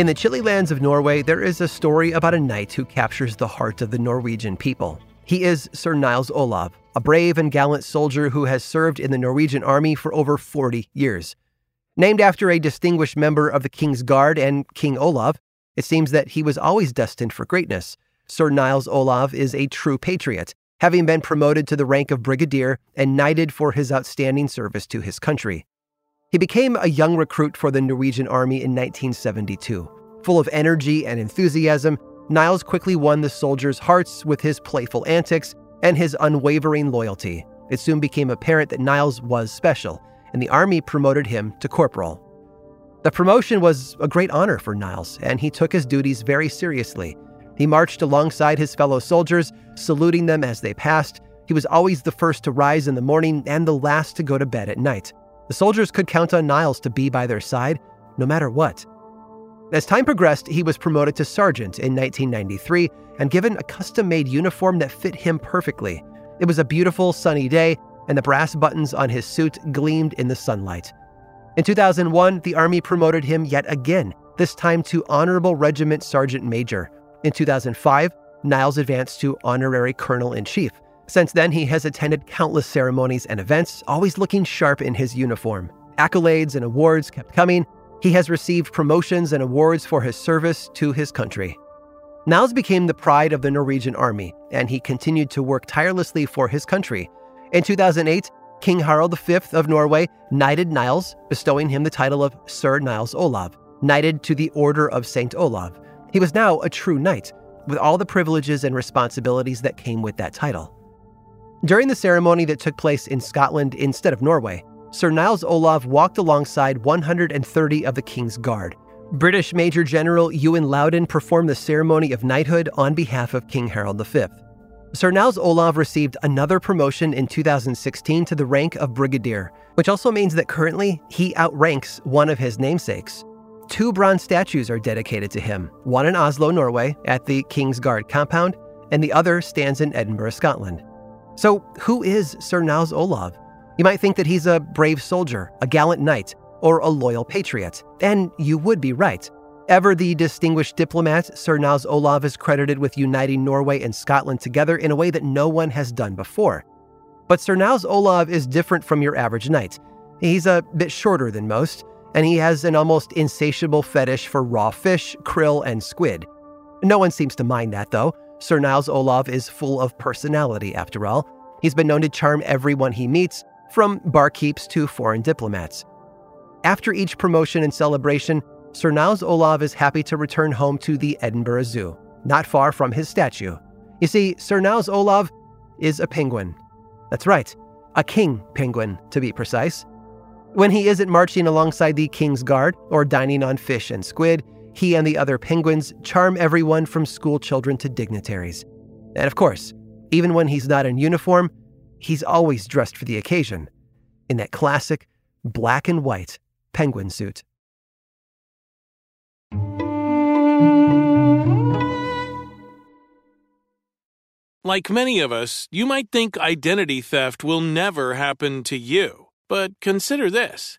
In the chilly lands of Norway, there is a story about a knight who captures the heart of the Norwegian people. He is Sir Nils Olav, a brave and gallant soldier who has served in the Norwegian army for over 40 years. Named after a distinguished member of the King's Guard and King Olav, it seems that he was always destined for greatness. Sir Nils Olav is a true patriot, having been promoted to the rank of brigadier and knighted for his outstanding service to his country. He became a young recruit for the Norwegian army in 1972. Full of energy and enthusiasm, Nils quickly won the soldiers' hearts with his playful antics and his unwavering loyalty. It soon became apparent that Nils was special, and the army promoted him to corporal. The promotion was a great honor for Nils, and he took his duties very seriously. He marched alongside his fellow soldiers, saluting them as they passed. He was always the first to rise in the morning and the last to go to bed at night. The soldiers could count on Nils to be by their side, no matter what. As time progressed, he was promoted to sergeant in 1993 and given a custom-made uniform that fit him perfectly. It was a beautiful, sunny day, and the brass buttons on his suit gleamed in the sunlight. In 2001, the Army promoted him yet again, this time to Honorable Regiment Sergeant Major. In 2005, Nils advanced to Honorary Colonel-in-Chief. Since then, he has attended countless ceremonies and events, always looking sharp in his uniform. Accolades and awards kept coming. He has received promotions and awards for his service to his country. Nils became the pride of the Norwegian army, and he continued to work tirelessly for his country. In 2008, King Harald V of Norway knighted Nils, bestowing him the title of Sir Nils Olav, knighted to the Order of St. Olav. He was now a true knight, with all the privileges and responsibilities that came with that title. During the ceremony that took place in Scotland instead of Norway, Sir Nils Olav walked alongside 130 of the King's Guard. British Major General Ewan Loudon performed the ceremony of knighthood on behalf of King Harald V. Sir Nils Olav received another promotion in 2016 to the rank of brigadier, which also means that currently he outranks one of his namesakes. 2 bronze statues are dedicated to him, one in Oslo, Norway, at the King's Guard compound, and the other stands in Edinburgh, Scotland. So, who is Sir Nils Olav? You might think that he's a brave soldier, a gallant knight, or a loyal patriot. And you would be right. Ever the distinguished diplomat, Sir Nils Olav is credited with uniting Norway and Scotland together in a way that no one has done before. But Sir Nils Olav is different from your average knight. He's a bit shorter than most, and he has an almost insatiable fetish for raw fish, krill, and squid. No one seems to mind that, though. Sir Nils Olav is full of personality, after all. He's been known to charm everyone he meets, from barkeeps to foreign diplomats. After each promotion and celebration, Sir Nils Olav is happy to return home to the Edinburgh Zoo, not far from his statue. You see, Sir Nils Olav is a penguin. That's right, a king penguin, to be precise. When he isn't marching alongside the King's Guard or dining on fish and squid, he and the other penguins charm everyone from school children to dignitaries. And of course, even when he's not in uniform, he's always dressed for the occasion, in that classic black and white penguin suit. Like many of us, you might think identity theft will never happen to you. But consider this.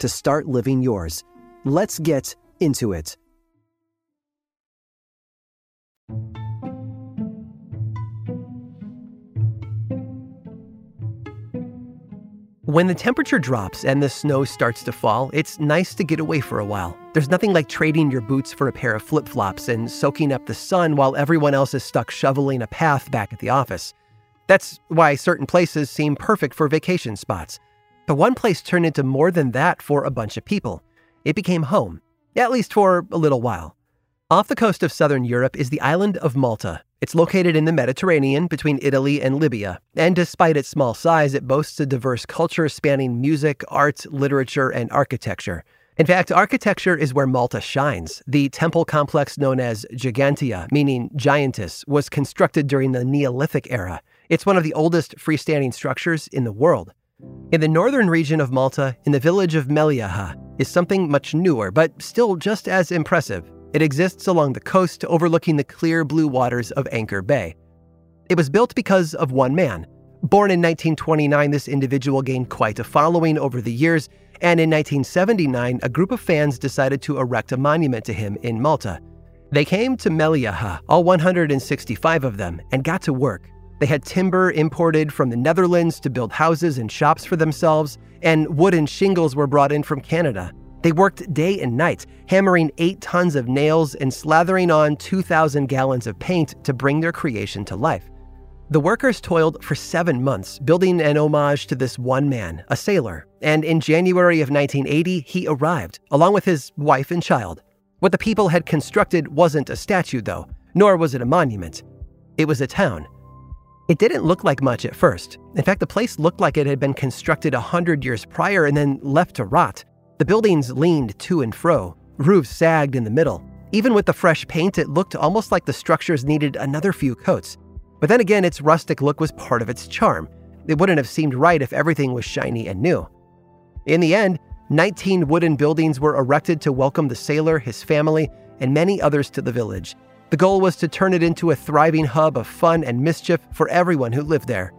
to start living yours. Let's get into it. When the temperature drops and the snow starts to fall, it's nice to get away for a while. There's nothing like trading your boots for a pair of flip-flops and soaking up the sun while everyone else is stuck shoveling a path back at the office. That's why certain places seem perfect for vacation spots. But one place turned into more than that for a bunch of people. It became home, at least for a little while. Off the coast of southern Europe is the island of Malta. It's located in the Mediterranean between Italy and Libya, and despite its small size, it boasts a diverse culture spanning music, art, literature, and architecture. In fact, architecture is where Malta shines. The temple complex known as Gigantia, meaning giantess, was constructed during the Neolithic era. It's one of the oldest freestanding structures in the world. In the northern region of Malta, in the village of Mellieha, is something much newer, but still just as impressive. It exists along the coast, overlooking the clear blue waters of Anchor Bay. It was built because of one man. Born in 1929, this individual gained quite a following over the years, and in 1979, a group of fans decided to erect a monument to him in Malta. They came to Mellieha, all 165 of them, and got to work. They had timber imported from the Netherlands to build houses and shops for themselves, and wood and shingles were brought in from Canada. They worked day and night, hammering 8 tons of nails and slathering on 2,000 gallons of paint to bring their creation to life. The workers toiled for 7 months, building an homage to this one man, a sailor, and in January of 1980, he arrived, along with his wife and child. What the people had constructed wasn't a statue, though, nor was it a monument. It was a town. It didn't look like much at first. In fact, the place looked like it had been constructed 100 years prior and then left to rot. The buildings leaned to and fro, roofs sagged in the middle. Even with the fresh paint, it looked almost like the structures needed another few coats. But then again, its rustic look was part of its charm. It wouldn't have seemed right if everything was shiny and new. In the end, 19 wooden buildings were erected to welcome the sailor, his family, and many others to the village. The goal was to turn it into a thriving hub of fun and mischief for everyone who lived there.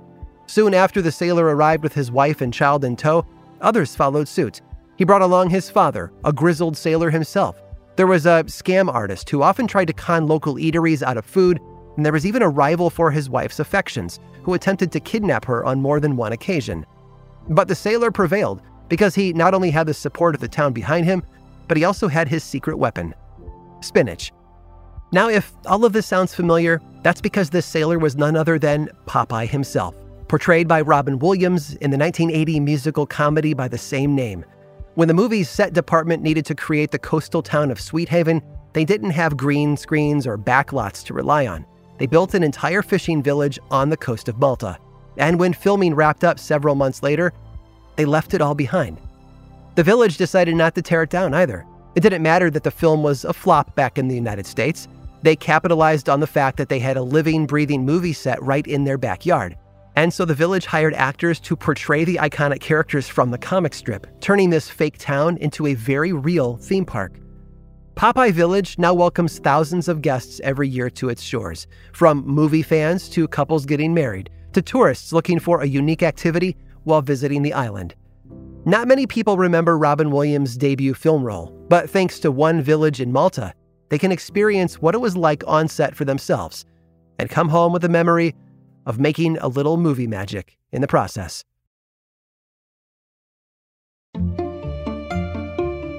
Soon after the sailor arrived with his wife and child in tow, others followed suit. He brought along his father, a grizzled sailor himself. There was a scam artist who often tried to con local eateries out of food, and there was even a rival for his wife's affections, who attempted to kidnap her on more than one occasion. But the sailor prevailed, because he not only had the support of the town behind him, but he also had his secret weapon, spinach. Now, if all of this sounds familiar, that's because this sailor was none other than Popeye himself, portrayed by Robin Williams in the 1980 musical comedy by the same name. When the movie's set department needed to create the coastal town of Sweethaven, they didn't have green screens or backlots to rely on. They built an entire fishing village on the coast of Malta. And when filming wrapped up several months later, they left it all behind. The village decided not to tear it down either. It didn't matter that the film was a flop back in the United States. They capitalized on the fact that they had a living, breathing movie set right in their backyard. And so the village hired actors to portray the iconic characters from the comic strip, turning this fake town into a very real theme park. Popeye Village now welcomes thousands of guests every year to its shores, from movie fans to couples getting married, to tourists looking for a unique activity while visiting the island. Not many people remember Robin Williams' debut film role, but thanks to one village in Malta, they can experience what it was like on set for themselves and come home with a memory of making a little movie magic in the process.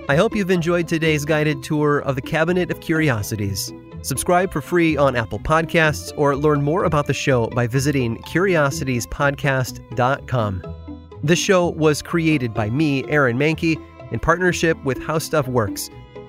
I hope you've enjoyed today's guided tour of the Cabinet of Curiosities. Subscribe for free on Apple Podcasts or learn more about the show by visiting curiositiespodcast.com. This show was created by me, Aaron Mahnke, in partnership with How Stuff Works.